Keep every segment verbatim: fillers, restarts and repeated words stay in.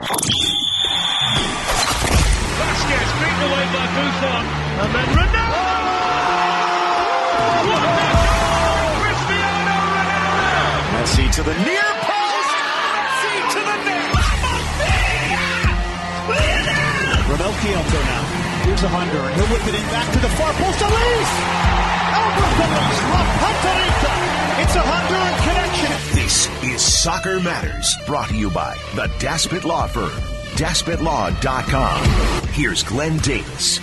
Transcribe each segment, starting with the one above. Vasquez beaten away by Buffon, and then Ronaldo! Oh! What a goal! Cristiano Ronaldo! Messi to the near post! Messi to the net! Vamos, Villa! Romel Kyoto now. Here's a hunter, and he'll whip it in back to the far post. Elise! Albert Elise from Puerto Rico! It's a Honduran connection! This is Soccer Matters, brought to you by the Daspit Law Firm, daspit law dot com. Here's Glenn Davis.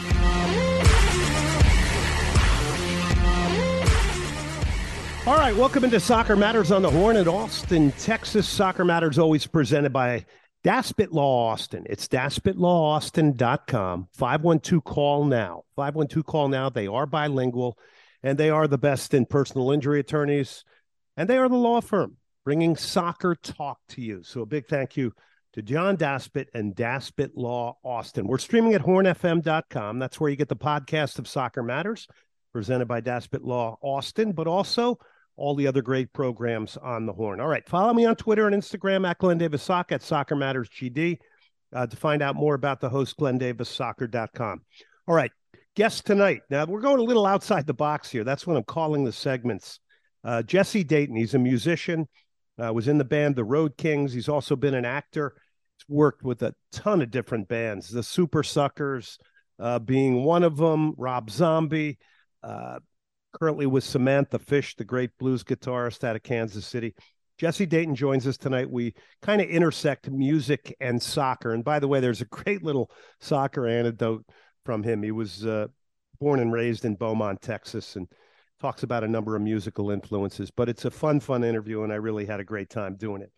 All right, welcome into Soccer Matters on the Horn in Austin, Texas. Soccer Matters always presented by Daspit Law Austin. It's daspit law austin dot com. five one two call now. five one two call now. They are bilingual, and they are the best in personal injury attorneys, and they are the law firm bringing soccer talk to you. So a big thank you to John Daspit and Daspit Law Austin. We're streaming at horn f m dot com. That's where you get the podcast of Soccer Matters, presented by Daspit Law Austin, but also all the other great programs on the Horn. All right, follow me on Twitter and Instagram at Glenn Davis Sock, at Soccer Matters G D, uh, to find out more about the host, glendavis soccer dot com. All right, guest tonight. Now, we're going a little outside the box here. That's what I'm calling the segments. Uh, Jesse Dayton, he's a musician. Uh, was in the band The Road Kings. He's also been an actor. He's worked with a ton of different bands, the Super Suckers uh, being one of them, Rob Zombie, uh, currently with Samantha Fish, the great blues guitarist out of Kansas City. Jesse Dayton joins us tonight. We kind of intersect music and soccer. And by the way, there's a great little soccer anecdote from him. He was uh, born and raised in Beaumont, Texas, and talks about a number of musical influences, but it's a fun, fun interview, and I really had a great time doing it.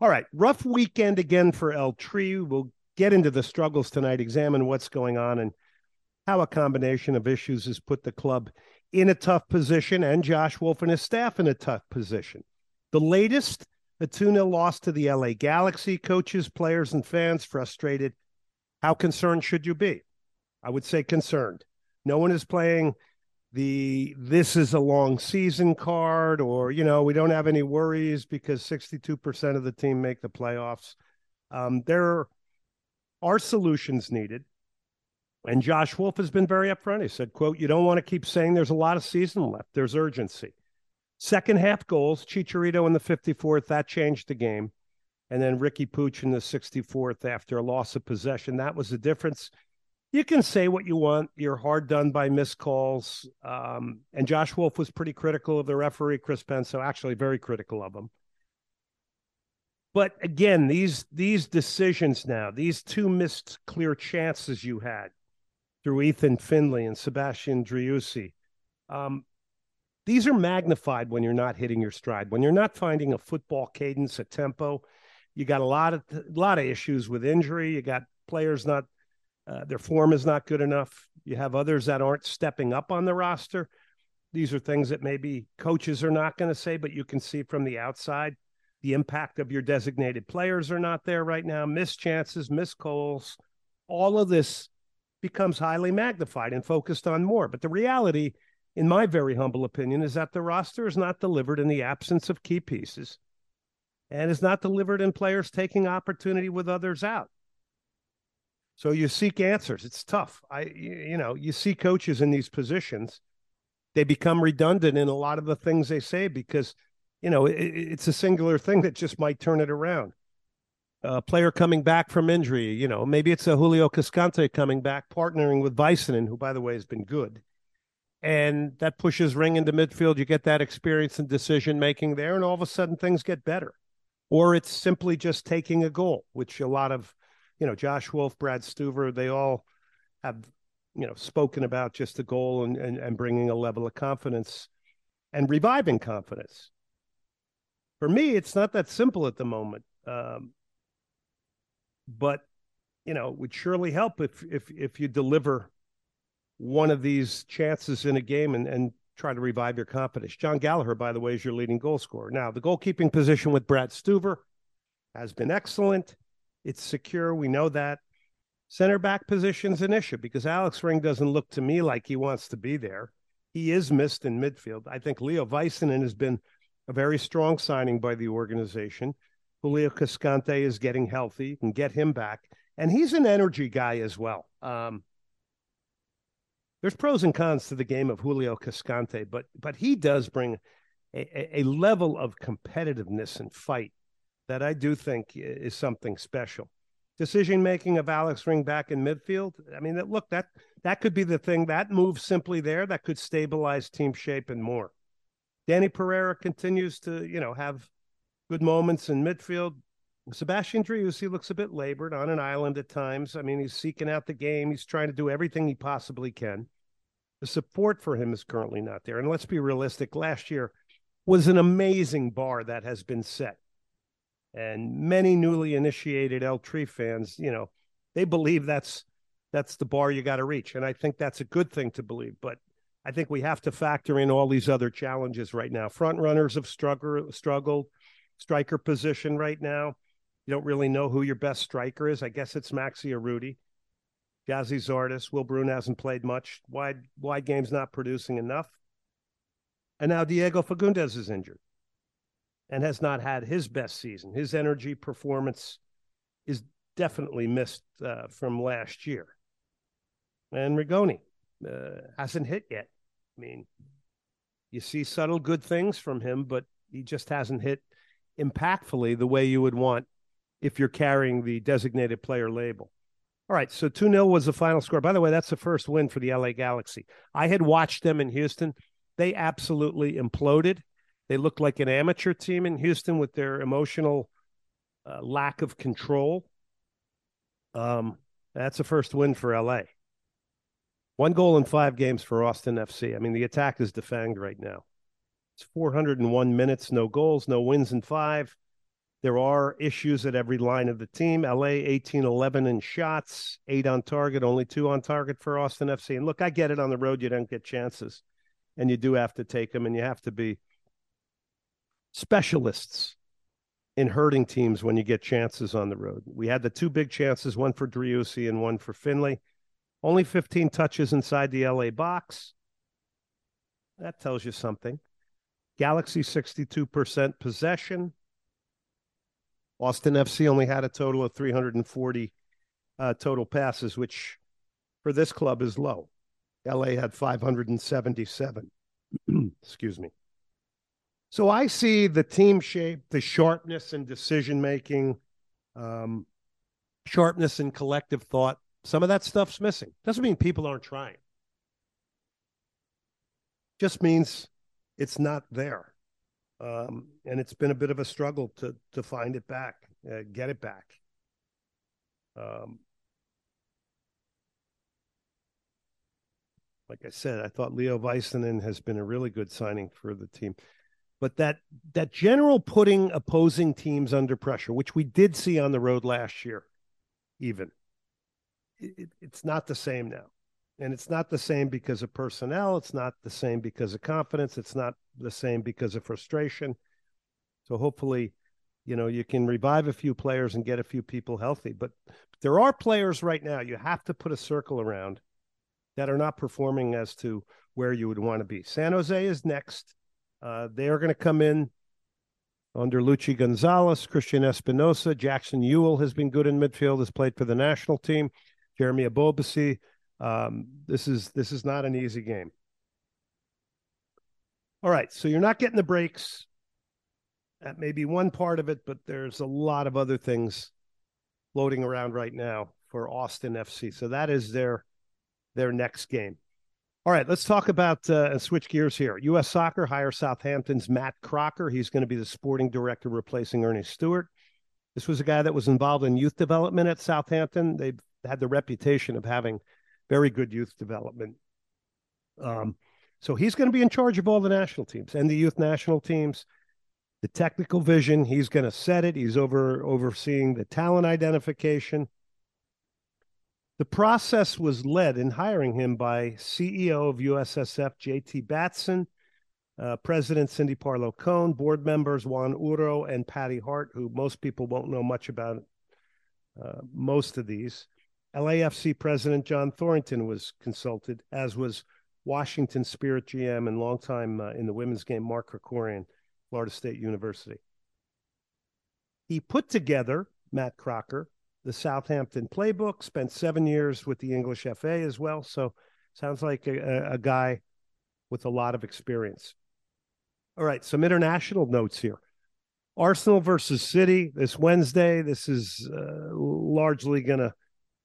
All right, rough weekend again for El Tri. We'll get into the struggles tonight, examine what's going on, and how a combination of issues has put the club in a tough position and Josh Wolf and his staff in a tough position. The latest, a two nil loss to the L A Galaxy. Coaches, players, and fans frustrated. How concerned should you be? I would say concerned. No one is playing the this is a long season card, or, you know, we don't have any worries because sixty-two percent of the team make the playoffs. Um, there are solutions needed. And Josh Wolf has been very upfront. He said, quote, you don't want to keep saying there's a lot of season left. There's urgency. Second half goals, Chicharito in the fifty-fourth, that changed the game. And then Ricky Pooch in the sixty-fourth after a loss of possession. That was the difference. You can say what you want. You're hard done by missed calls. Um, and Josh Wolf was pretty critical of the referee, Chris Penso, actually very critical of him. But again, these these decisions now, these two missed clear chances you had through Ethan Finley and Sebastian Driussi, um, these are magnified when you're not hitting your stride, when you're not finding a football cadence, a tempo. You got a lot of, a lot of issues with injury. You got players not Uh, their form is not good enough. You have others that aren't stepping up on the roster. These are things that maybe coaches are not going to say, but you can see from the outside the impact of your designated players are not there right now. Missed chances, missed goals. All of this becomes highly magnified and focused on more. But the reality, in my very humble opinion, is that the roster is not delivered in the absence of key pieces and is not delivered in players taking opportunity with others out. So you seek answers. It's tough. I, you know, you see coaches in these positions, they become redundant in a lot of the things they say because, you know, it, it's a singular thing that just might turn it around. A player coming back from injury, you know, maybe it's a Julio Cascante coming back, partnering with Väisänen, who, by the way, has been good. And that pushes Ring into midfield. You get that experience and decision-making there, and all of a sudden things get better. Or it's simply just taking a goal, which a lot of, you know, Josh Wolf, Brad Stuver, they all have, you know, spoken about just the goal and, and, and bringing a level of confidence and reviving confidence. For me, it's not that simple at the moment. Um, but, you know, it would surely help if if if you deliver one of these chances in a game and, and try to revive your confidence. John Gallagher, by the way, is your leading goal scorer. Now, the goalkeeping position with Brad Stuver has been excellent. It's secure. We know that. Center back position's an issue because Alex Ring doesn't look to me like he wants to be there. He is missed in midfield. I think Leo Väisänen has been a very strong signing by the organization. Julio Cascante is getting healthy. You can get him back. And he's an energy guy as well. Um, there's pros and cons to the game of Julio Cascante, but but he does bring a, a level of competitiveness and fight that I do think is something special. Decision-making of Alex Ring back in midfield, I mean, that, look, that that could be the thing. That move simply there, that could stabilize team shape and more. Danny Pereira continues to, you know, have good moments in midfield. Sebastian Driussi looks a bit labored, on an island at times. I mean, he's seeking out the game. He's trying to do everything he possibly can. The support for him is currently not there. And let's be realistic. Last year was an amazing bar that has been set. And many newly initiated El Tri fans, you know, they believe that's that's the bar you got to reach. And I think that's a good thing to believe. But I think we have to factor in all these other challenges right now. Front runners have struggled, struggled, striker position right now. You don't really know who your best striker is. I guess it's Maxi or Rudy. Jazzy Zardes. Will Bruin hasn't played much. Wide, wide game's not producing enough. And now Diego Fagundes is injured and has not had his best season. His energy performance is definitely missed uh, from last year. And Rigoni uh, hasn't hit yet. I mean, you see subtle good things from him, but he just hasn't hit impactfully the way you would want if you're carrying the designated player label. All right, so two nil was the final score. By the way, that's the first win for the L A Galaxy. I had watched them in Houston. They absolutely imploded. They looked like an amateur team in Houston with their emotional uh, lack of control. Um, that's the first win for L A. One goal in five games for Austin F C. I mean, the attack is defanged right now. It's four hundred one minutes, no goals, no wins in five. There are issues at every line of the team. L A, eighteen eleven in shots, eight on target, only two on target for Austin F C. And look, I get it, on the road you don't get chances, and you do have to take them, and you have to be specialists in hurting teams when you get chances on the road. We had the two big chances, one for Driussi and one for Finley. Only fifteen touches inside the L A box. That tells you something. Galaxy sixty-two percent possession. Austin F C only had a total of three hundred forty uh, total passes, which for this club is low. L A had five hundred seventy-seven. Excuse me. So I see the team shape, the sharpness and decision-making, um, sharpness and collective thought. Some of that stuff's missing. Doesn't mean people aren't trying. Just means it's not there. Um, and it's been a bit of a struggle to to find it back, uh, get it back. Um, like I said, I thought Leo Väisänen has been a really good signing for the team. But that that general putting opposing teams under pressure, which we did see on the road last year, even, it, it's not the same now. And it's not the same because of personnel. It's not the same because of confidence. It's not the same because of frustration. So hopefully, you know, you can revive a few players and get a few people healthy. But there are players right now you have to put a circle around that are not performing as to where you would want to be. San Jose is next. Uh, they are going to come in under Luchi Gonzalez, Christian Espinosa. Jackson Ewell has been good in midfield, has played for the national team. Jeremy Abobasi. Um, this is this is not an easy game. All right, so you're not getting the breaks. That may be one part of it, but there's a lot of other things floating around right now for Austin F C. So that is their their next game. All right, let's talk about uh, and switch gears here. U S Soccer hires Southampton's Matt Crocker. He's going to be the sporting director replacing Ernie Stewart. This was a guy that was involved in youth development at Southampton. They had the reputation of having very good youth development. Um, so he's going to be in charge of all the national teams and the youth national teams. the technical vision. He's going to set it. He's over overseeing the talent identification. The process was led in hiring him by C E O of U S S F, J T Batson, uh, President Cindy Parlow-Cohn, board members Juan Uro and Patty Hart, who most people won't know much about uh, most of these. L A F C President John Thornton was consulted, as was Washington Spirit G M and longtime uh, in the women's game, Mark Krikorian, Florida State University. He put together, Matt Crocker, the Southampton playbook, spent seven years with the English F A as well. So sounds like a, a guy with a lot of experience. All right, some international notes here. Arsenal versus City this Wednesday. This is uh, largely going to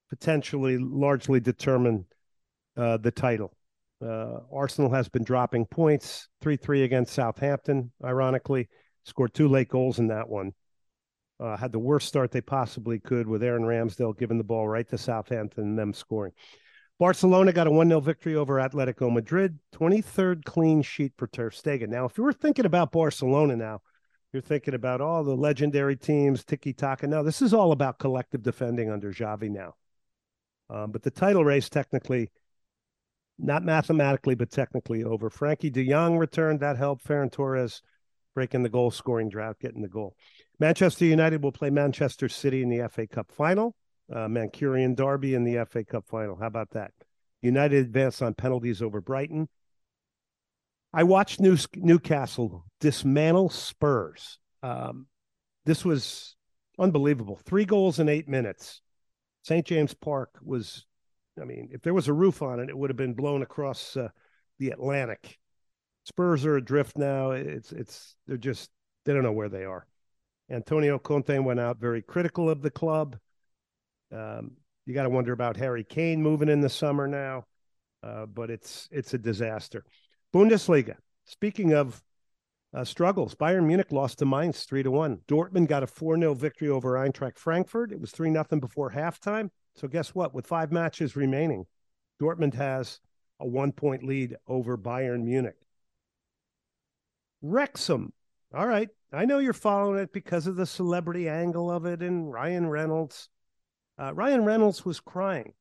potentially largely determine uh, the title. Uh, Arsenal has been dropping points, three three against Southampton, ironically. Scored two late goals in that one. Uh, had the worst start they possibly could with Aaron Ramsdale giving the ball right to Southampton and them scoring. Barcelona got a one nil victory over Atletico Madrid, twenty-third clean sheet for Ter Stegen. Now, if you were thinking about Barcelona now, you're thinking about all the legendary teams, tiki-taka. No, this is all about collective defending under Xavi now. Um, but the title race technically, not mathematically, but technically over. Frankie de Jong returned. That helped Ferran Torres breaking the goal-scoring drought, getting the goal. Manchester United will play Manchester City in the F A Cup final. Uh, Mancunian derby in the F A Cup final. How about that? United advance on penalties over Brighton. I watched New- Newcastle dismantle Spurs. Um, this was unbelievable. Three goals in eight minutes. Saint James Park was... I mean, if there was a roof on it, it would have been blown across uh, the Atlantic. Spurs are adrift now. It's it's they're just they don't know where they are. Antonio Conte went out very critical of the club. Um, you got to wonder about Harry Kane moving in the summer now, uh, but it's it's a disaster. Bundesliga. Speaking of uh, struggles, Bayern Munich lost to Mainz three to one. Dortmund got a four nil victory over Eintracht Frankfurt. It was three nothing before halftime. So guess what? With five matches remaining, Dortmund has a one-point lead over Bayern Munich. Wrexham. All right. I know you're following it because of the celebrity angle of it and Ryan Reynolds. Uh, Ryan Reynolds was crying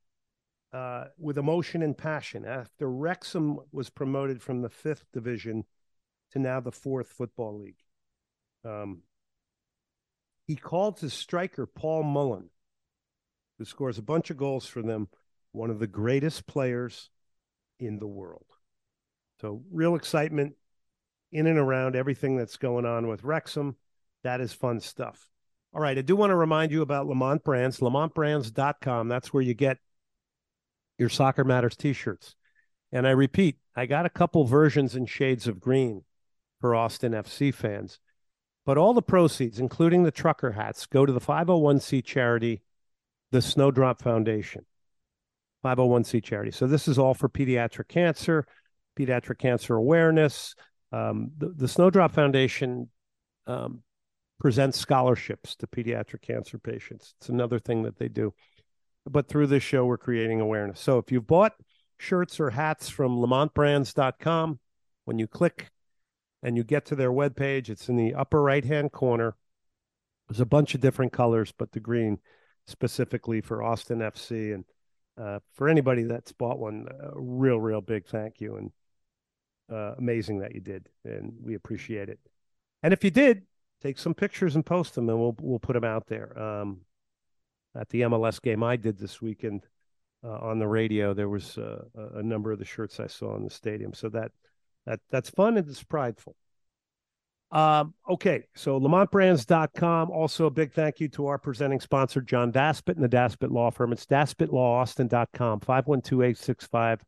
uh, with emotion and passion after Wrexham was promoted from the fifth division to now the fourth football league. Um, he called his striker, Paul Mullen, who scores a bunch of goals for them, one of the greatest players in the world. So real excitement in and around everything that's going on with Wrexham. That is fun stuff. All right, I do want to remind you about Lamont Brands, lamont brands dot com. That's where you get your Soccer Matters t-shirts. And I repeat, I got a couple versions in shades of green for Austin F C fans. But all the proceeds, including the trucker hats, go to the five oh one c charity, the Snowdrop Foundation, five oh one c charity. So this is all for pediatric cancer, pediatric cancer awareness. Um, the, the Snowdrop Foundation um, presents scholarships to pediatric cancer patients. It's another thing that they do. But through this show, we're creating awareness. So if you've bought shirts or hats from lamont brands dot com, when you click and you get to their webpage, it's in the upper right-hand corner. There's a bunch of different colors, but the green specifically for Austin F C, and uh, for anybody that's bought one, a real, real big thank you, and uh, amazing that you did, and we appreciate it. And if you did, take some pictures and post them, and we'll we'll put them out there. Um, at the M L S game I did this weekend uh, on the radio, there was uh, a number of the shirts I saw in the stadium, so that that that's fun and it's prideful. Um, okay, so lamont brands dot com. Also a big thank you to our presenting sponsor, John Daspit and the Daspit Law Firm. It's daspit law austin dot com, five one two, eight six five,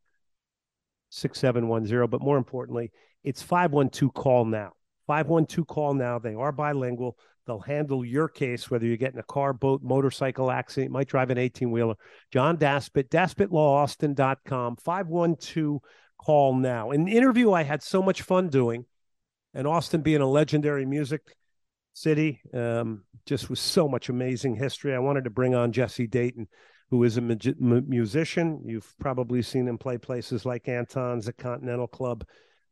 six seven one zero. But more importantly, it's five one two call now. five one two call now. They are bilingual. They'll handle your case, whether you get in a car, boat, motorcycle accident, you might drive an eighteen-wheeler. John Daspit, daspit law austin dot com, five one two call now. An interview I had so much fun doing. And Austin being a legendary music city, um, just with so much amazing history. I wanted to bring on Jesse Dayton, who is a mu- musician. You've probably seen him play places like Anton's, the Continental Club,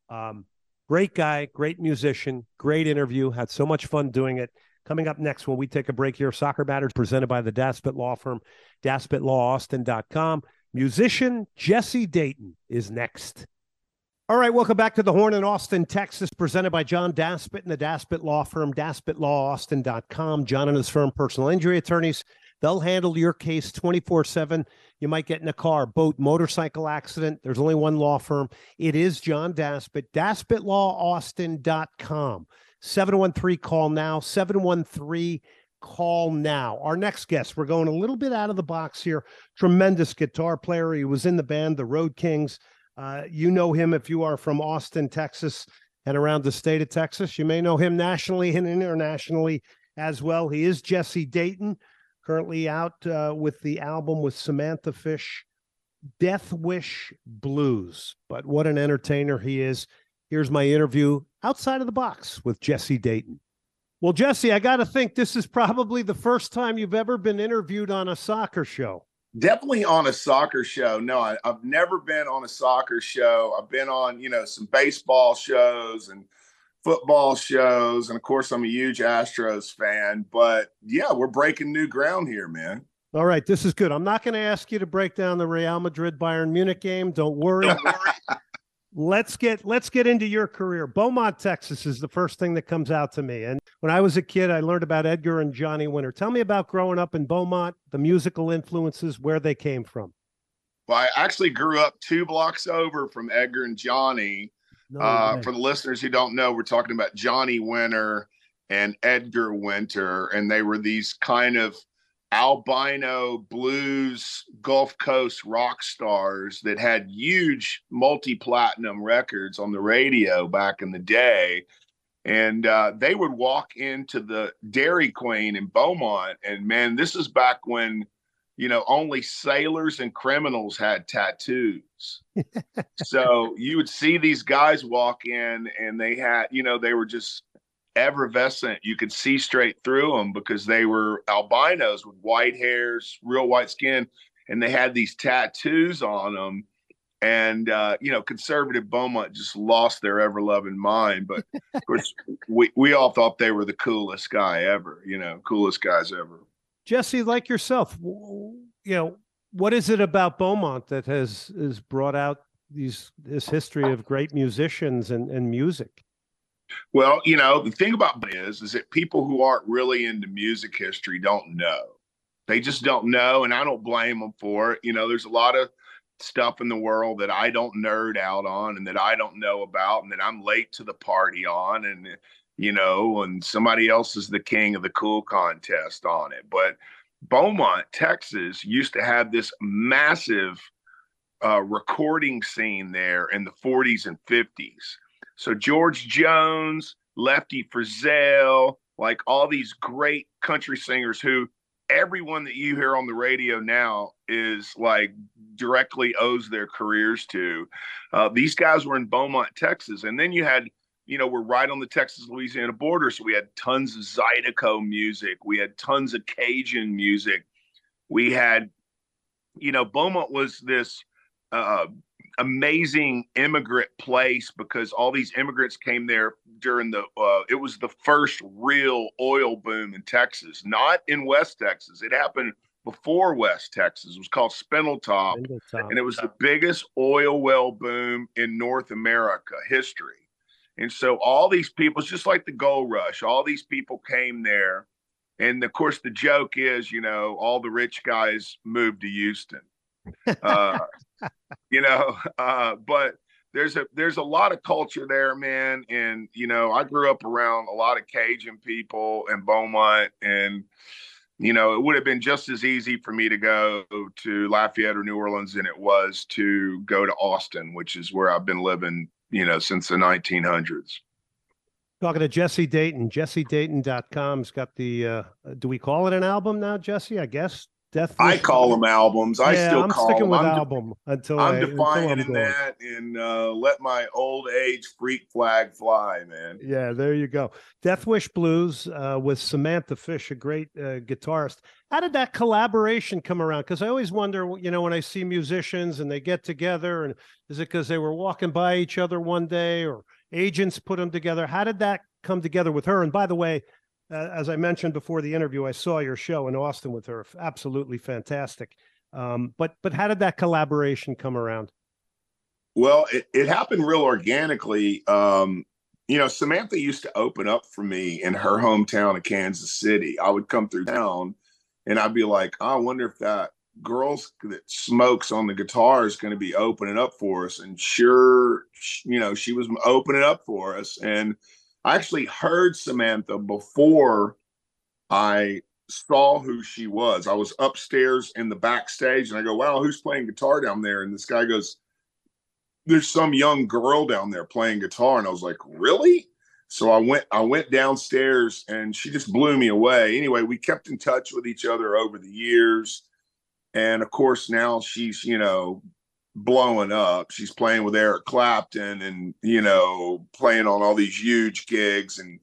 um, Great guy, great musician, great interview. Had so much fun doing it. Coming up next, when we take a break here, Soccer Matters presented by the Daspit Law Firm, daspit law austin dot com. Musician Jesse Dayton is next. All right, welcome back to The Horn in Austin, Texas, presented by John Daspit and the Daspit Law Firm, daspit law austin dot com. John and his firm, personal injury attorneys. They'll handle your case twenty-four seven. You might get in a car, boat, motorcycle accident. There's only one law firm. It is John Daspit, daspit law austin dot com. seven one three, call now, seven one three, call now. Our next guest, we're going a little bit out of the box here. Tremendous guitar player. He was in the band, The Road Kings. Uh, you know him if you are from Austin, Texas, and around the state of Texas. You may know him nationally and internationally as well. He is Jesse Dayton, currently out uh, with the album with Samantha Fish, Death Wish Blues. But what an entertainer he is. Here's my interview outside of the box with Jesse Dayton. Well, Jesse, I got to think this is probably the first time you've ever been interviewed on a soccer show. Definitely on a soccer show. No, I, I've never been on a soccer show. I've been on, you know, some baseball shows and football shows. And of course, I'm a huge Astros fan. But yeah, we're breaking new ground here, man. All right. This is good. I'm not going to ask you to break down the Real Madrid Bayern Munich game. Don't worry. Don't worry. Let's get let's get into your career. Beaumont, Texas is the first thing that comes out to me. And when I was a kid, I learned about Edgar and Johnny Winter. Tell me about growing up in Beaumont, the musical influences, where they came from. Well, I actually grew up two blocks over from Edgar and Johnny. No uh, for the listeners who don't know, we're talking about Johnny Winter and Edgar Winter. And they were these kind of albino blues Gulf Coast rock stars that had huge multi-platinum records on the radio back in the day. And uh, they would walk into the Dairy Queen in Beaumont. And man, this is back when, you know, only sailors and criminals had tattoos. So you would see these guys walk in and they had, you know, they were just effervescent. You could see straight through them because they were albinos with white hairs, real white skin, and they had these tattoos on them. And uh you know, conservative Beaumont just lost their ever-loving mind, but of course we we all thought they were the coolest guy ever, you know, coolest guys ever. Jesse, like yourself, you know, what is it about Beaumont that has is brought out these this history of great musicians and and music? Well, you know, the thing about it is, is that people who aren't really into music history don't know. They just don't know, and I don't blame them for it. You know, there's a lot of stuff in the world that I don't nerd out on and that I don't know about and that I'm late to the party on, and, you know, and somebody else is the king of the cool contest on it. But Beaumont, Texas, used to have this massive uh, recording scene there in the forties and fifties. So George Jones, Lefty Frizzell, like all these great country singers who everyone that you hear on the radio now is like directly owes their careers to. Uh, these guys were in Beaumont, Texas. And then you had, you know, we're right on the Texas-Louisiana border. So we had tons of Zydeco music. We had tons of Cajun music. We had, you know, Beaumont was this uh amazing immigrant place because all these immigrants came there during the, uh, it was the first real oil boom in Texas, not in West Texas. It happened before West Texas. It was called Spindletop, Spindletop. and it was the biggest oil well boom in North America history. And so all these people, it's just like the gold rush, all these people came there. And of course the joke is, you know, all the rich guys moved to Houston. Uh, you know, uh, but there's a there's a lot of culture there, man. And, you know, I grew up around a lot of Cajun people in Beaumont. And, you know, it would have been just as easy for me to go to Lafayette or New Orleans than it was to go to Austin, which is where I've been living, you know, since the nineteen hundreds. Talking to Jesse Dayton, jesse dayton dot com's got the, uh, do we call it an album now, Jesse? I guess. Death I call them albums. I yeah, still I'm call sticking them with I'm album de- until I'm I, defiant until I'm in that, and uh, let my old age freak flag fly, man. Yeah, there you go. Death Wish Blues uh, with Samantha Fish, a great uh, guitarist. How did that collaboration come around? Because I always wonder, you know, when I see musicians and they get together, and is it because they were walking by each other one day, or agents put them together? How did that come together with her? And by the way, uh, as I mentioned before the interview, I saw your show in Austin with her. Absolutely fantastic. Um, but but how did that collaboration come around? Well, it, it happened real organically. Um, you know, Samantha used to open up for me in her hometown of Kansas City. I would come through town and I'd be like, I wonder if that girl that smokes on the guitar is going to be opening up for us. And sure, you know, she was opening up for us. And I actually heard Samantha before I saw who she was. I was upstairs in the backstage and I go, wow, who's playing guitar down there? And this guy goes, there's some young girl down there playing guitar. And I was like, really? So I went, I went downstairs and she just blew me away. Anyway, we kept in touch with each other over the years. And of course now she's, you know, blowing up. She's playing with Eric Clapton and, you know, playing on all these huge gigs. And,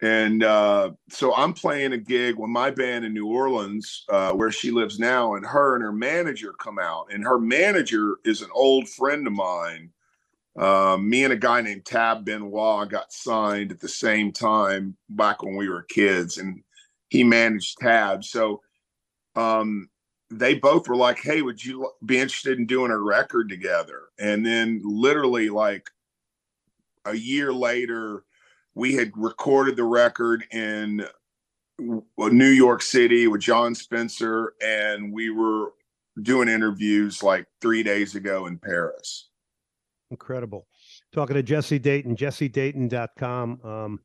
and, uh, so I'm playing a gig with my band in New Orleans, uh, where she lives now, and her and her manager come out, and her manager is an old friend of mine. Uh, me and a guy named Tab Benoit got signed at the same time back when we were kids, and he managed Tab. So, um, they both were like, hey, would you be interested in doing a record together? And then literally like a year later, we had recorded the record in New York City with John Spencer, and we were doing interviews like three days ago in Paris. Incredible. Talking to Jesse Dayton, jesse dayton dot com. Um,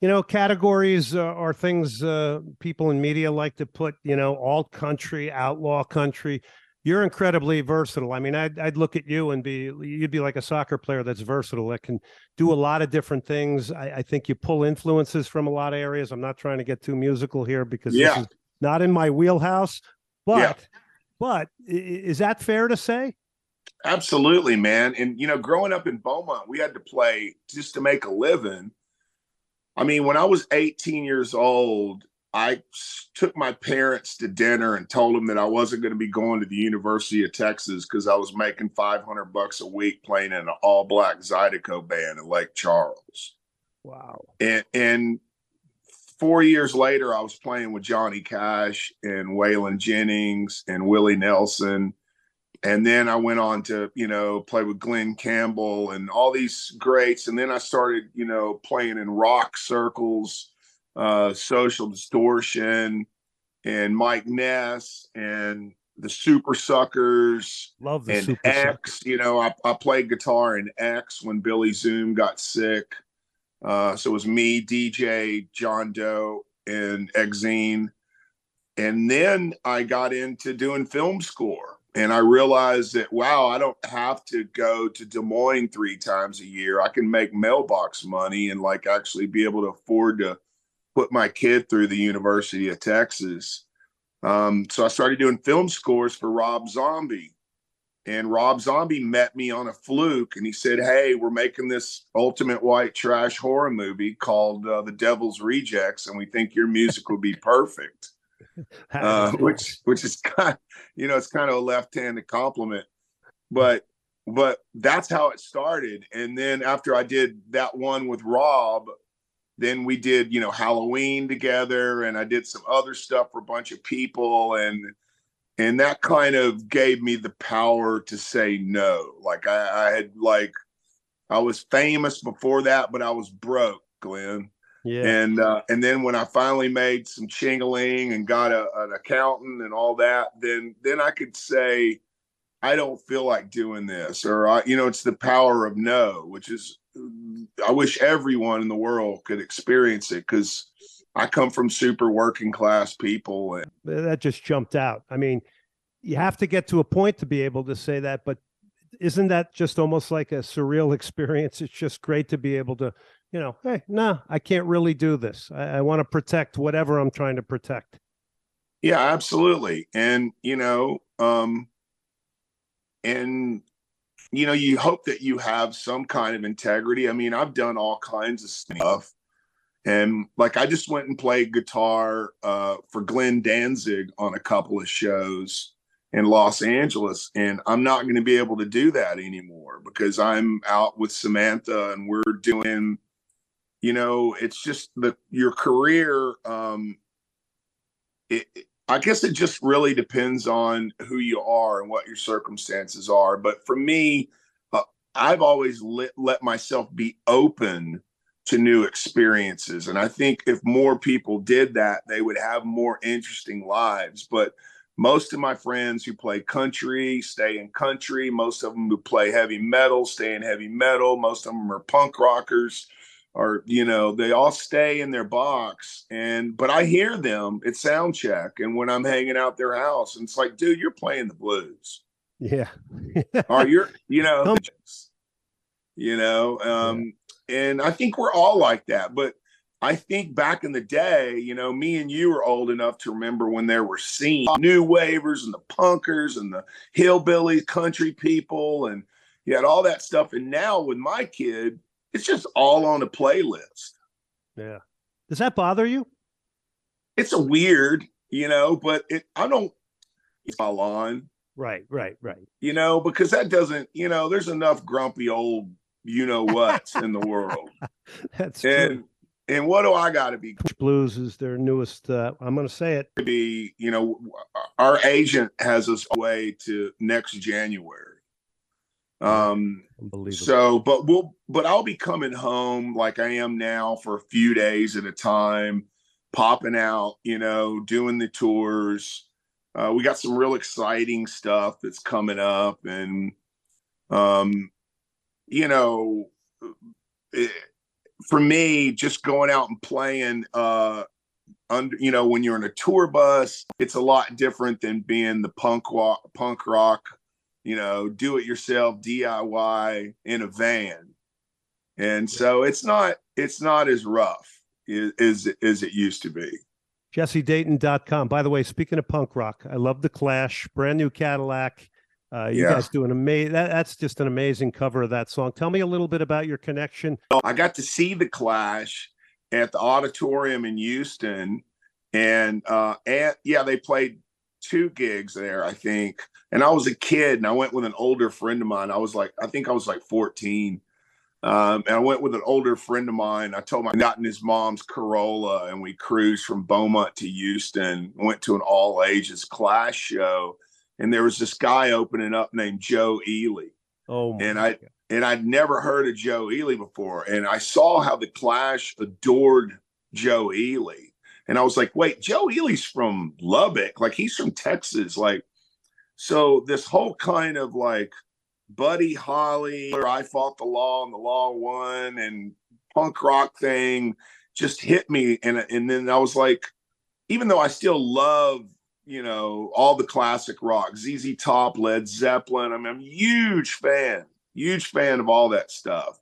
you know, categories uh, are things uh, people in media like to put, you know, alt country, outlaw country. You're incredibly versatile. I mean, I'd, I'd look at you and be, you'd be like a soccer player that's versatile, that can do a lot of different things. I, I think you pull influences from a lot of areas. I'm not trying to get too musical here because yeah. this is not in my wheelhouse, but, yeah. but is that fair to say? Absolutely, man. And, you know, growing up in Beaumont, we had to play just to make a living. I mean, when I was eighteen years old, I took my parents to dinner and told them that I wasn't going to be going to the University of Texas because I was making five hundred bucks a week playing in an all-black Zydeco band in Lake Charles. Wow. And, and four years later, I was playing with Johnny Cash and Waylon Jennings and Willie Nelson. And then I went on to, you know, play with Glenn Campbell and all these greats. And then I started, you know, playing in rock circles, uh, Social Distortion and Mike Ness and the Super Suckers. Love the and Super X. Suckers. You know, I, I played guitar in X when Billy Zoom got sick. Uh, so it was me, D J, John Doe, and Exene. And then I got into doing film score. And I realized that, wow, I don't have to go to Des Moines three times a year. I can make mailbox money and like actually be able to afford to put my kid through the University of Texas. Um, so I started doing film scores for Rob Zombie, and Rob Zombie met me on a fluke and he said, hey, we're making this ultimate white trash horror movie called uh, The Devil's Rejects. And we think your music would be perfect. Uh, which, which is kind of, you know, it's kind of a left-handed compliment, but, but that's how it started. And then after I did that one with Rob, then we did, you know, Halloween together, and I did some other stuff for a bunch of people. And, and that kind of gave me the power to say no. Like I, I had, like, I was famous before that, but I was broke, Glenn. Yeah. And, uh, and then when I finally made some ching-a-ling and got a, an accountant and all that, then, then I could say, I don't feel like doing this, or, I, you know, it's the power of no, which is, I wish everyone in the world could experience it, because I come from super working class people. And that just jumped out. I mean, you have to get to a point to be able to say that, but isn't that just almost like a surreal experience? It's just great to be able to, you know, hey, no, I can't really do this. I, I want to protect whatever I'm trying to protect. Yeah, absolutely. And, you know, um, and, you know, you hope that you have some kind of integrity. I mean, I've done all kinds of stuff. And like, I just went and played guitar uh, for Glenn Danzig on a couple of shows in Los Angeles. And I'm not going to be able to do that anymore because I'm out with Samantha and we're doing, you know, it's just the, your career. Um, it, it, I guess it just really depends on who you are and what your circumstances are. But for me, uh, I've always let, let myself be open to new experiences. And I think if more people did that, they would have more interesting lives. But most of my friends who play country stay in country. Most of them who play heavy metal stay in heavy metal. Most of them are punk rockers, or, you know, they all stay in their box. And but I hear them at sound check and when I'm hanging out their house, and it's like, dude, you're playing the blues. Yeah. Or you're, you know, um, you know, um, yeah. And I think we're all like that. But I think back in the day, you know, me and you were old enough to remember when there were scenes, new wavers and the punkers and the hillbilly country people. And you had all that stuff. And now with my kid, it's just all on a playlist. Yeah. Does that bother you? It's a weird, you know, but it, I don't, it's my lawn. Right, right, right. You know, because that doesn't, you know, there's enough grumpy old you know what's in the world. That's and true. And what do I got to be? Blues is their newest. Uh, I'm going to say it. To be, you know, our agent has us away to next January. Um, Unbelievable. So, but we'll, but I'll be coming home like I am now for a few days at a time, popping out, you know, doing the tours. Uh, we got some real exciting stuff that's coming up, and um. you know, it, for me, just going out and playing, uh, under, you know, when you're in a tour bus, it's a lot different than being the punk rock, punk rock, you know, do it yourself, D I Y in a van. And so it's not, it's not as rough as, as it used to be. Jesse Dayton dot com. By the way, speaking of punk rock, I love the Clash, brand new Cadillac. Uh, you yeah. guys do an amazing, that, that's just an amazing cover of that song. Tell me a little bit about your connection. I got to see the Clash at the auditorium in Houston, and, uh, and yeah, they played two gigs there, I think. And I was a kid and I went with an older friend of mine. I was like, I think I was like fourteen. Um, and I went with an older friend of mine. I told him I got in his mom's Corolla and we cruised from Beaumont to Houston, went to an all ages Clash show. And there was this guy opening up named Joe Ely. Oh, my and I God. and I'd never heard of Joe Ely before. And I saw how the Clash adored Joe Ely. And I was like, wait, Joe Ely's from Lubbock. Like, he's from Texas. Like, so this whole kind of like Buddy Holly, or I Fought the Law and the Law Won, and punk rock thing just hit me. And, and then I was like, even though I still love, you know, all the classic rock, Z Z Top, Led Zeppelin. I mean, I'm a huge fan, huge fan of all that stuff.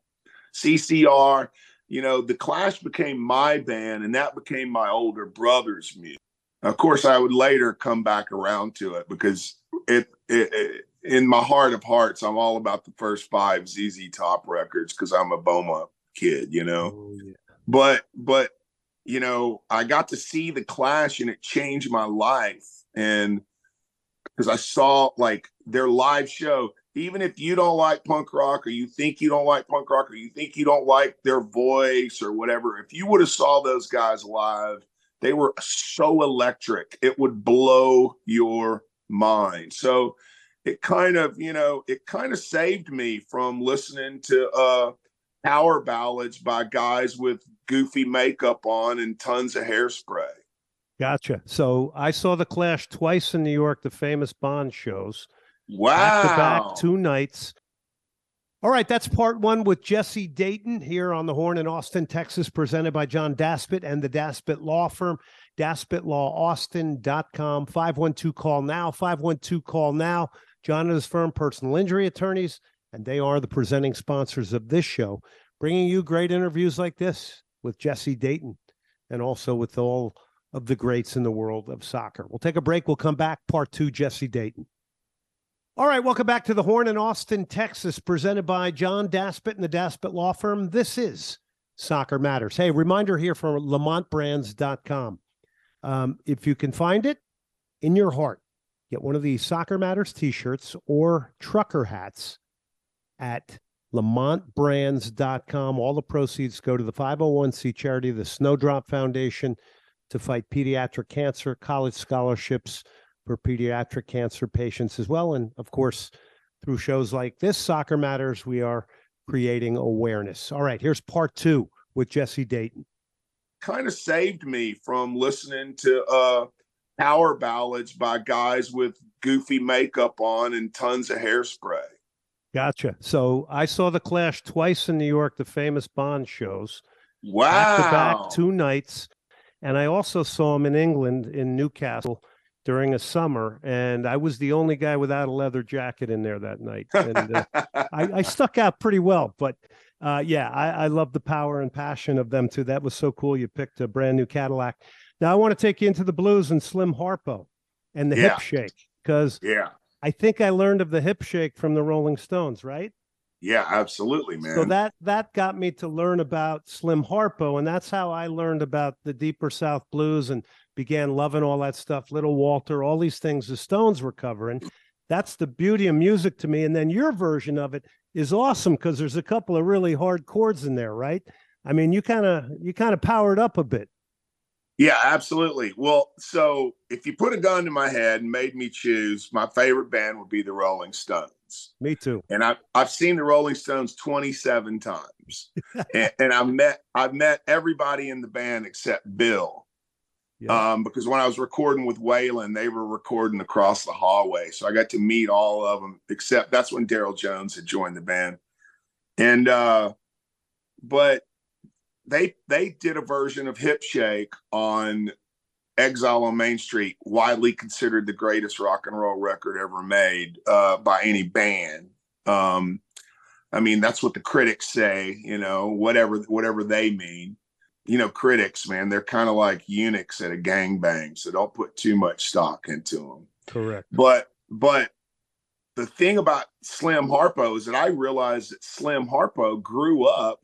C C R, you know, the Clash became my band, and that became my older brother's music. Of course, I would later come back around to it because it, it, it in my heart of hearts, I'm all about the first five Z Z Top records because I'm a Boma kid, you know. Oh, yeah. But, but, you know, I got to see the Clash and it changed my life. And because I saw like their live show, even if you don't like punk rock or you think you don't like punk rock or you think you don't like their voice or whatever, if you would have saw those guys live, they were so electric. It would blow your mind. So it kind of, you know, it kind of saved me from listening to uh, power ballads by guys with goofy makeup on and tons of hairspray. Gotcha. So I saw the Clash twice in New York, the famous Bond shows. Wow. Back to back, two nights. All right, that's part one with Jesse Dayton here on The Horn in Austin, Texas, presented by John Daspit and the Daspit Law Firm, daspit law austin dot com, five one two call now, five one two call now. John and his firm, personal injury attorneys, and they are the presenting sponsors of this show, bringing you great interviews like this with Jesse Dayton and also with all of the greats in the world of soccer. We'll take a break. We'll come back. Part two, Jesse Dayton. All right. Welcome back to The Horn in Austin, Texas, presented by John Daspit and the Daspit Law Firm. This is Soccer Matters. Hey, reminder here from Lamont Brands dot com. Um, if you can find it in your heart, get one of the Soccer Matters t-shirts or trucker hats at Lamont Brands dot com. All the proceeds go to the five oh one c charity, the Snowdrop Foundation, to fight pediatric cancer, college scholarships for pediatric cancer patients as well. And of course, through shows like this, Soccer Matters, we are creating awareness. All right, here's part two with Jesse Dayton. Kind of saved me from listening to uh, power ballads by guys with goofy makeup on and tons of hairspray. Gotcha. So I saw The Clash twice in New York, the famous Bond shows. Wow. Back to back, two nights. And I also saw him in England in Newcastle during a summer, and I was the only guy without a leather jacket in there that night. And uh, I, I stuck out pretty well, but uh, yeah, I, I love the power and passion of them too. That was so cool. You picked a brand new Cadillac. Now I want to take you into the blues and Slim Harpo and the yeah. hip shake, because yeah. I think I learned of the hip shake from the Rolling Stones, right? Yeah, absolutely, man. So that, that got me to learn about Slim Harpo, and that's how I learned about the Deeper South blues and began loving all that stuff, Little Walter, all these things the Stones were covering. That's the beauty of music to me. And then your version of it is awesome because there's a couple of really hard chords in there, right? I mean, you kind of you kind of powered up a bit. Yeah, absolutely. Well, so if you put a gun to my head and made me choose, my favorite band would be the Rolling Stones. Me too. And I've I've seen the Rolling Stones twenty-seven times, and, and I met I've met everybody in the band except Bill, yeah. um, because when I was recording with Waylon, they were recording across the hallway, so I got to meet all of them except that's when Daryl Jones had joined the band, and uh, but they they did a version of Hip Shake on Exile on Main Street, widely considered the greatest rock and roll record ever made uh, by any band. Um, I mean, that's what the critics say, you know, whatever whatever they mean. You know, critics, man, they're kind of like eunuchs at a gangbang, so don't put too much stock into them. Correct. But, but the thing about Slim Harpo is that I realized that Slim Harpo grew up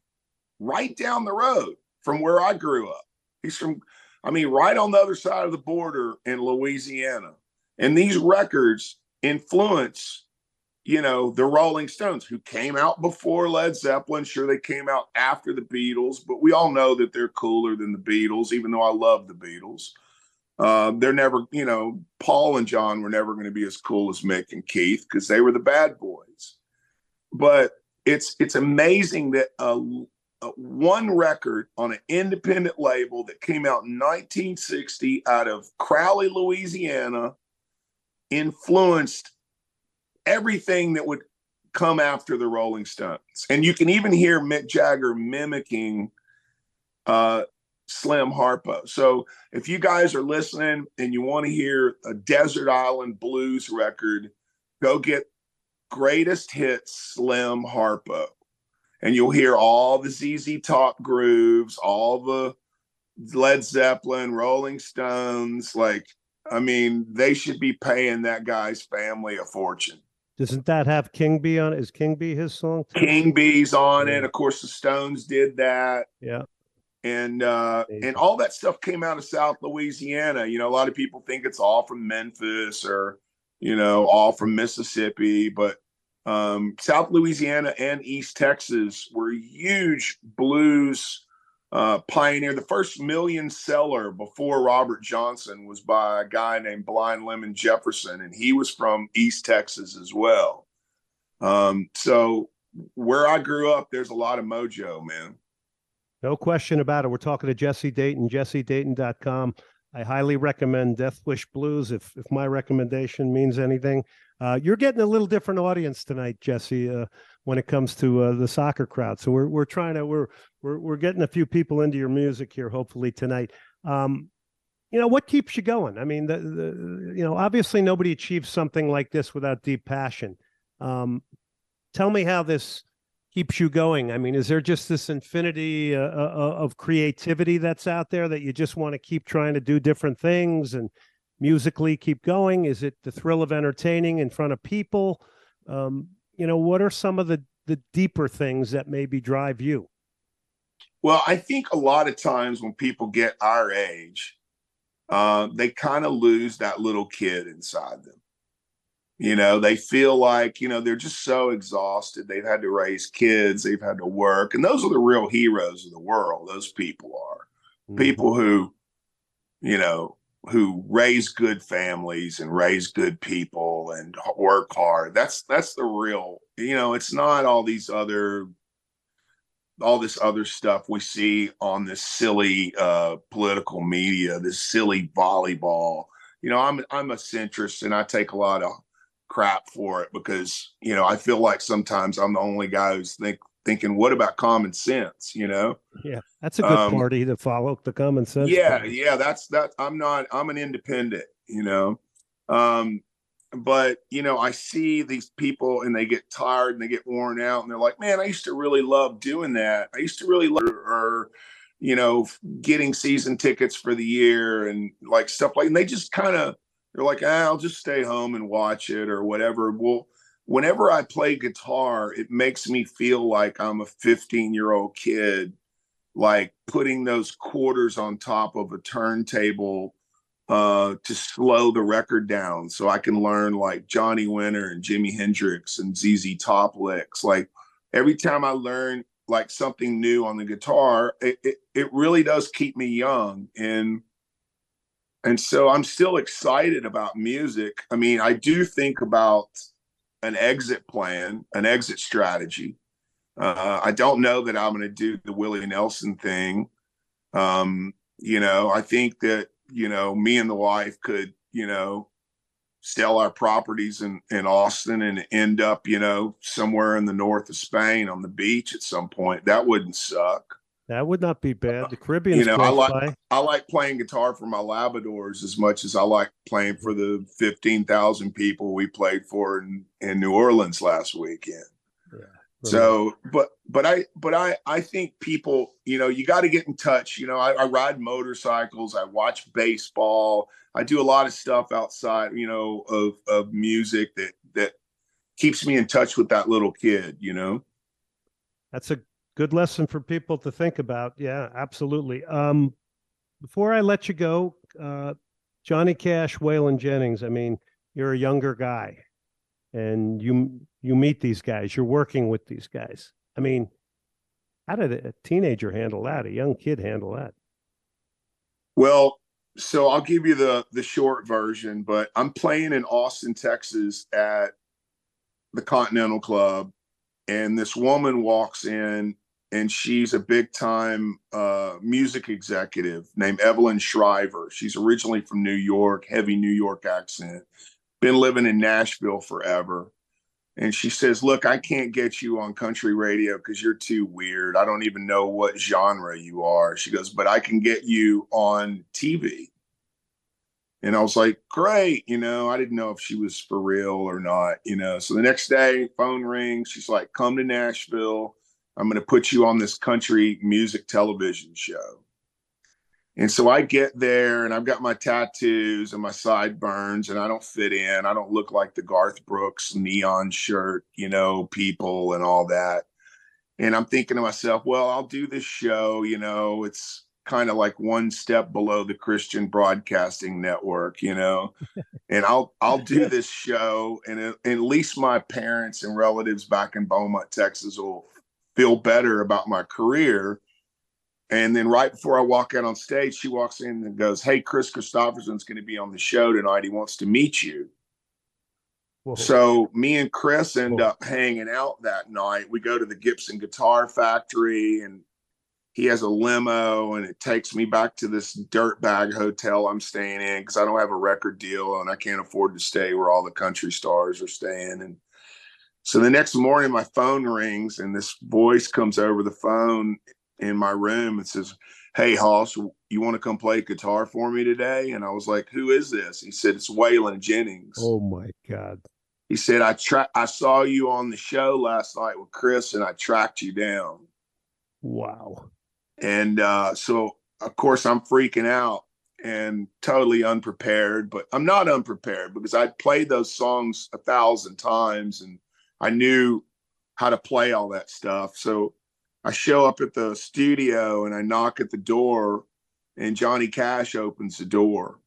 right down the road from where I grew up. He's from... I mean, right on the other side of the border in Louisiana. And these records influence, you know, the Rolling Stones, who came out before Led Zeppelin. Sure, they came out after the Beatles, but we all know that they're cooler than the Beatles, even though I love the Beatles. Uh, they're never, you know, Paul and John were never going to be as cool as Mick and Keith because they were the bad boys. But it's it's amazing that a uh, Uh, one record on an independent label that came out in nineteen sixty out of Crowley, Louisiana, influenced everything that would come after the Rolling Stones. And you can even hear Mick Jagger mimicking uh, Slim Harpo. So if you guys are listening and you want to hear a Desert Island Blues record, go get Greatest Hits Slim Harpo. And you'll hear all the Z Z Top grooves, all the Led Zeppelin, Rolling Stones. Like, I mean, they should be paying that guy's family a fortune. Doesn't that have King B on it? Is King B his song too? King B's on yeah. it. Of course, the Stones did that. Yeah. And uh, and all that stuff came out of South Louisiana. You know, a lot of people think it's all from Memphis or, you know, all from Mississippi, but Um, South Louisiana and East Texas were huge blues uh, pioneer. The first million seller before Robert Johnson was by a guy named Blind Lemon Jefferson, and he was from East Texas as well. Um, so where I grew up, there's a lot of mojo, man. No question about it. We're talking to Jesse Dayton, jesse dayton dot com. I highly recommend Death Wish Blues if if my recommendation means anything. Uh, you're getting a little different audience tonight, Jesse, uh, when it comes to uh, the soccer crowd. So we're we're trying to we're we're we're getting a few people into your music here, hopefully tonight. Um, you know, what keeps you going? I mean, the, the you know, obviously nobody achieves something like this without deep passion. Um, tell me how this keeps you going. I mean, is there just this infinity uh, uh, of creativity that's out there that you just want to keep trying to do different things and musically keep going? Is it the thrill of entertaining in front of people? Um, you know, what are some of the, the deeper things that maybe drive you? Well, I think a lot of times when people get our age, uh, they kind of lose that little kid inside them. You know, they feel like, you know, they're just so exhausted. They've had to raise kids. They've had to work. And those are the real heroes of the world. Those people are mm-hmm. people who, you know, who raise good families and raise good people and work hard. That's that's the real, you know, it's not all these other all this other stuff we see on this silly uh, political media, this silly volleyball. You know, I'm I'm a centrist and I take a lot of crap for it because, you know, I feel like sometimes I'm the only guy who's think, thinking, what about common sense? You know? Yeah. That's a good um, party to follow, the common sense. Yeah. Party. Yeah. That's that. I'm not, I'm an independent, you know? Um, But, you know, I see these people and they get tired and they get worn out and they're like, man, I used to really love doing that. I used to really love, or, you know, getting season tickets for the year and like stuff like, and they just kind of, they're like, ah, I'll just stay home and watch it or whatever. Well, whenever I play guitar, it makes me feel like I'm a fifteen year old kid, like putting those quarters on top of a turntable uh to slow the record down so I can learn like Johnny Winter and Jimi Hendrix and Z Z Top licks. Like every time I learn like something new on the guitar, it, it it really does keep me young, and and so I'm still excited about music. I mean, I do think about an exit plan, an exit strategy. Uh, I don't know that I'm going to do the Willie Nelson thing. Um, you know, I think that you know, me and the wife could, you know, sell our properties in, in Austin and end up, you know, somewhere in the north of Spain on the beach at some point. That wouldn't suck. That would not be bad. The Caribbean, you know, I like by. I like playing guitar for my Labradors as much as I like playing for the fifteen thousand people we played for in, in New Orleans last weekend. Yeah. So, but, but I, but I, I think people, you know, you got to get in touch. You know, I, I ride motorcycles, I watch baseball, I do a lot of stuff outside, you know, of, of music that, that keeps me in touch with that little kid, you know? That's a good lesson for people to think about. Yeah, absolutely. Um, before I let you go, uh, Johnny Cash, Waylon Jennings, I mean, you're a younger guy and you, You meet these guys, you're working with these guys. I mean, how did a teenager handle that? A young kid handle that? Well, so I'll give you the, the short version, but I'm playing in Austin, Texas at the Continental Club. And this woman walks in and she's a big time uh, music executive named Evelyn Shriver. She's originally from New York, heavy New York accent, been living in Nashville forever. And she says, look, I can't get you on country radio because you're too weird. I don't even know what genre you are. She goes, but I can get you on T V. And I was like, great. You know, I didn't know if she was for real or not, you know. So the next day, phone rings. She's like, come to Nashville. I'm going to put you on this country music television show. And so I get there and I've got my tattoos and my sideburns and I don't fit in. I don't look like the Garth Brooks neon shirt, you know, people and all that. And I'm thinking to myself, well, I'll do this show. You know, it's kind of like one step below the Christian Broadcasting Network, you know, and I'll I'll do this show. And at, at least my parents and relatives back in Beaumont, Texas will feel better about my career. And then right before I walk out on stage, she walks in and goes, hey, Chris Christopherson's going to be on the show tonight. He wants to meet you. Whoa. So me and Chris end Whoa. up hanging out that night. We go to the Gibson Guitar Factory and he has a limo and it takes me back to this dirtbag hotel I'm staying in because I don't have a record deal and I can't afford to stay where all the country stars are staying. And so the next morning, my phone rings and this voice comes over the phone in my room and says, hey, Hoss, you want to come play guitar for me today? And I was like, who is this? He said, it's Waylon Jennings. Oh my God. He said, I tra- I saw you on the show last night with Chris and I tracked you down. Wow. And uh, so of course I'm freaking out and totally unprepared, but I'm not unprepared because I played those songs a thousand times and I knew how to play all that stuff. So I show up at the studio and I knock at the door, and Johnny Cash opens the door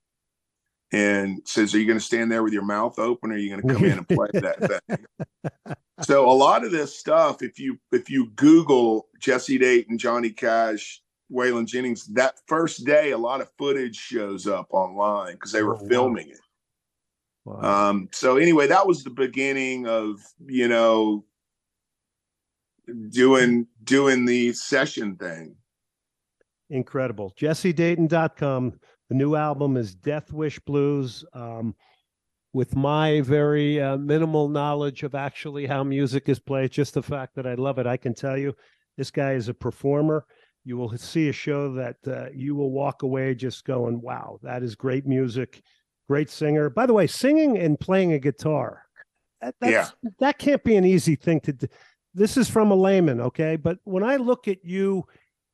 and says, "Are you going to stand there with your mouth open, or are you going to come in and play that thing?" So a lot of this stuff, if you if you Google Jesse Dayton, Johnny Cash, Waylon Jennings, that first day, a lot of footage shows up online because they were oh, filming wow. it. Wow. Um, so anyway, that was the beginning of, you know, doing doing the session thing. Incredible. Jesse Dayton dot com. The new album is Death Wish Blues. Um, with my very uh, minimal knowledge of actually how music is played, just the fact that I love it, I can tell you this guy is a performer. You will see a show that uh, you will walk away just going, wow, that is great music. Great singer. By the way, singing and playing a guitar, that, that's, yeah. that can't be an easy thing to do. This is from a layman, okay? But when I look at you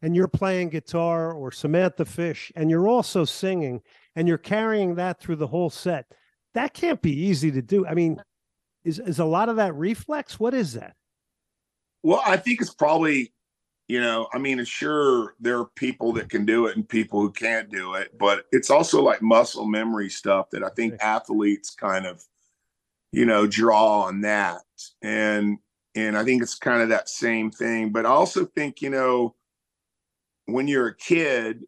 and you're playing guitar, or Samantha Fish, and you're also singing, and you're carrying that through the whole set, that can't be easy to do. I mean, is, is a lot of that reflex? What is that? Well, I think it's probably, you know, I mean, sure, there are people that can do it and people who can't do it, but it's also like muscle memory stuff that I think okay. athletes kind of, you know, draw on that. And, and I think it's kind of that same thing. But I also think, you know, when you're a kid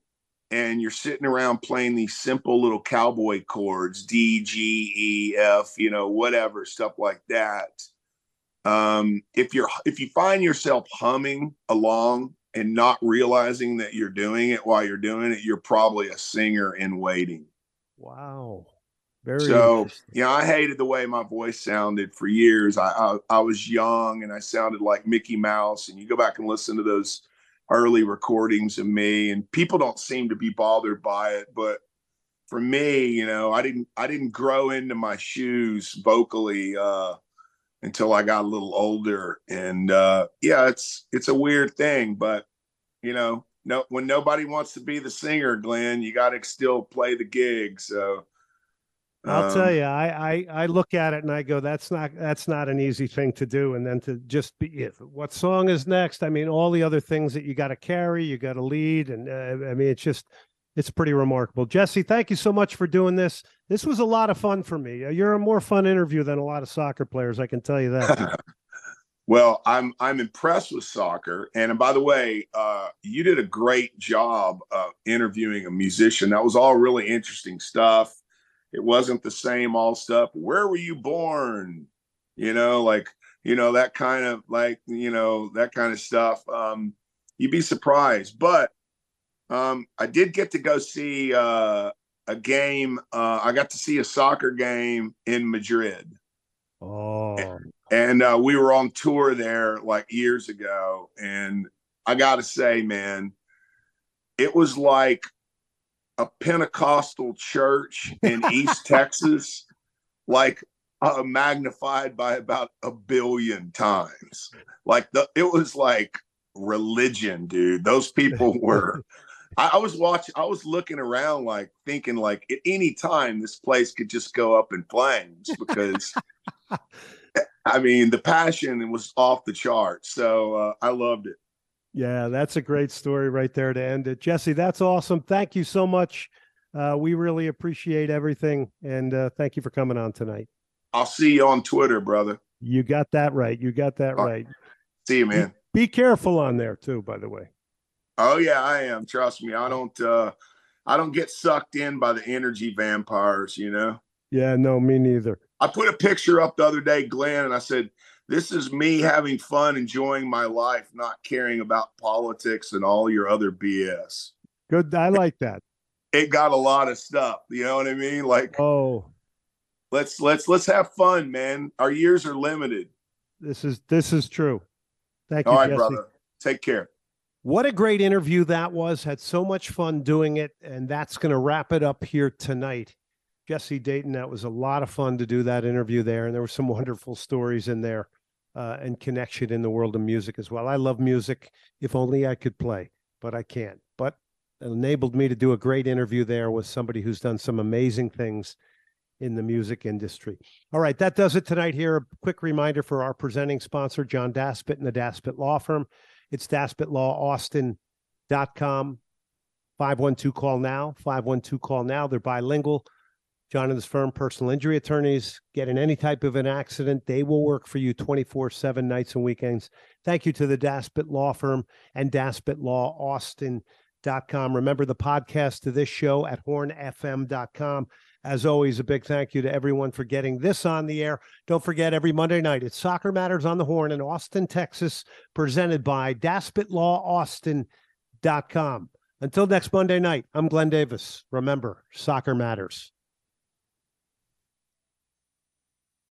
and you're sitting around playing these simple little cowboy chords, D, G, E, F, you know, whatever, stuff like that. Um, if you're, if you find yourself humming along and not realizing that you're doing it while you're doing it, you're probably a singer in waiting. Wow. Very so, you know, I hated the way my voice sounded for years. I, I, I was young and I sounded like Mickey Mouse, and you go back and listen to those early recordings of me, and people don't seem to be bothered by it, but for me, you know, I didn't I didn't grow into my shoes vocally uh until I got a little older. And uh yeah, it's it's a weird thing, but you know, no when nobody wants to be the singer, Glenn, you got to still play the gig. So I'll um, tell you, I, I I look at it and I go, that's not that's not an easy thing to do. And then to just be, if, what song is next? I mean, all the other things that you got to carry, you got to lead, and uh, I mean, it's just, it's pretty remarkable. Jesse, thank you so much for doing this. This was a lot of fun for me. You're a more fun interview than a lot of soccer players, I can tell you that. Well, I'm I'm impressed with soccer, and, and by the way, uh, you did a great job of interviewing a musician. That was all really interesting stuff. It wasn't the same all stuff. Where were you born? You know, like, you know, that kind of like, you know, that kind of stuff. Um, you'd be surprised. But um, I did get to go see uh, a game. Uh, I got to see a soccer game in Madrid. Oh. And, and uh, we were on tour there like years ago. And I got to say, man, it was like a Pentecostal church in East Texas, like uh, magnified by about a billion times. Like the, it was like religion, dude. Those people were, I, I was watching, I was looking around, like thinking like at any time this place could just go up in flames, because I mean, the passion was off the charts. So uh, I loved it. Yeah, that's a great story right there to end it. Jesse, that's awesome. Thank you so much. Uh, we really appreciate everything. And uh, thank you for coming on tonight. I'll see you on Twitter, brother. You got that right. You got that All right. right. See you, man. Be, be careful on there, too, by the way. Oh, yeah, I am. Trust me. I don't uh, I don't get sucked in by the energy vampires, you know? Yeah, no, me neither. I put a picture up the other day, Glenn, and I said, this is me having fun, enjoying my life, not caring about politics and all your other B S. Good. I like that. It got a lot of stuff. You know what I mean? Like, oh, let's, let's, let's have fun, man. Our years are limited. This is, this is true. Thank you, Jesse. All right, brother. Take care. What a great interview that was. Had so much fun doing it. And that's going to wrap it up here tonight. Jesse Dayton, that was a lot of fun to do that interview there. And there were some wonderful stories in there uh, and connection in the world of music as well. I love music. If only I could play, but I can't. But it enabled me to do a great interview there with somebody who's done some amazing things in the music industry. All right, that does it tonight here. A quick reminder for our presenting sponsor, John Daspit and the Daspit Law Firm. It's daspit law austin dot com. five one two call now. five one two call now. They're bilingual. John and his firm, personal injury attorneys. Get in any type of an accident, they will work for you twenty-four seven, nights and weekends. Thank you to the Daspit Law Firm and daspit law austin dot com. Remember the podcast to this show at horn f m dot com. As always, a big thank you to everyone for getting this on the air. Don't forget, every Monday night, it's Soccer Matters on the Horn in Austin, Texas, presented by daspit law austin dot com. Until next Monday night, I'm Glenn Davis. Remember, Soccer Matters.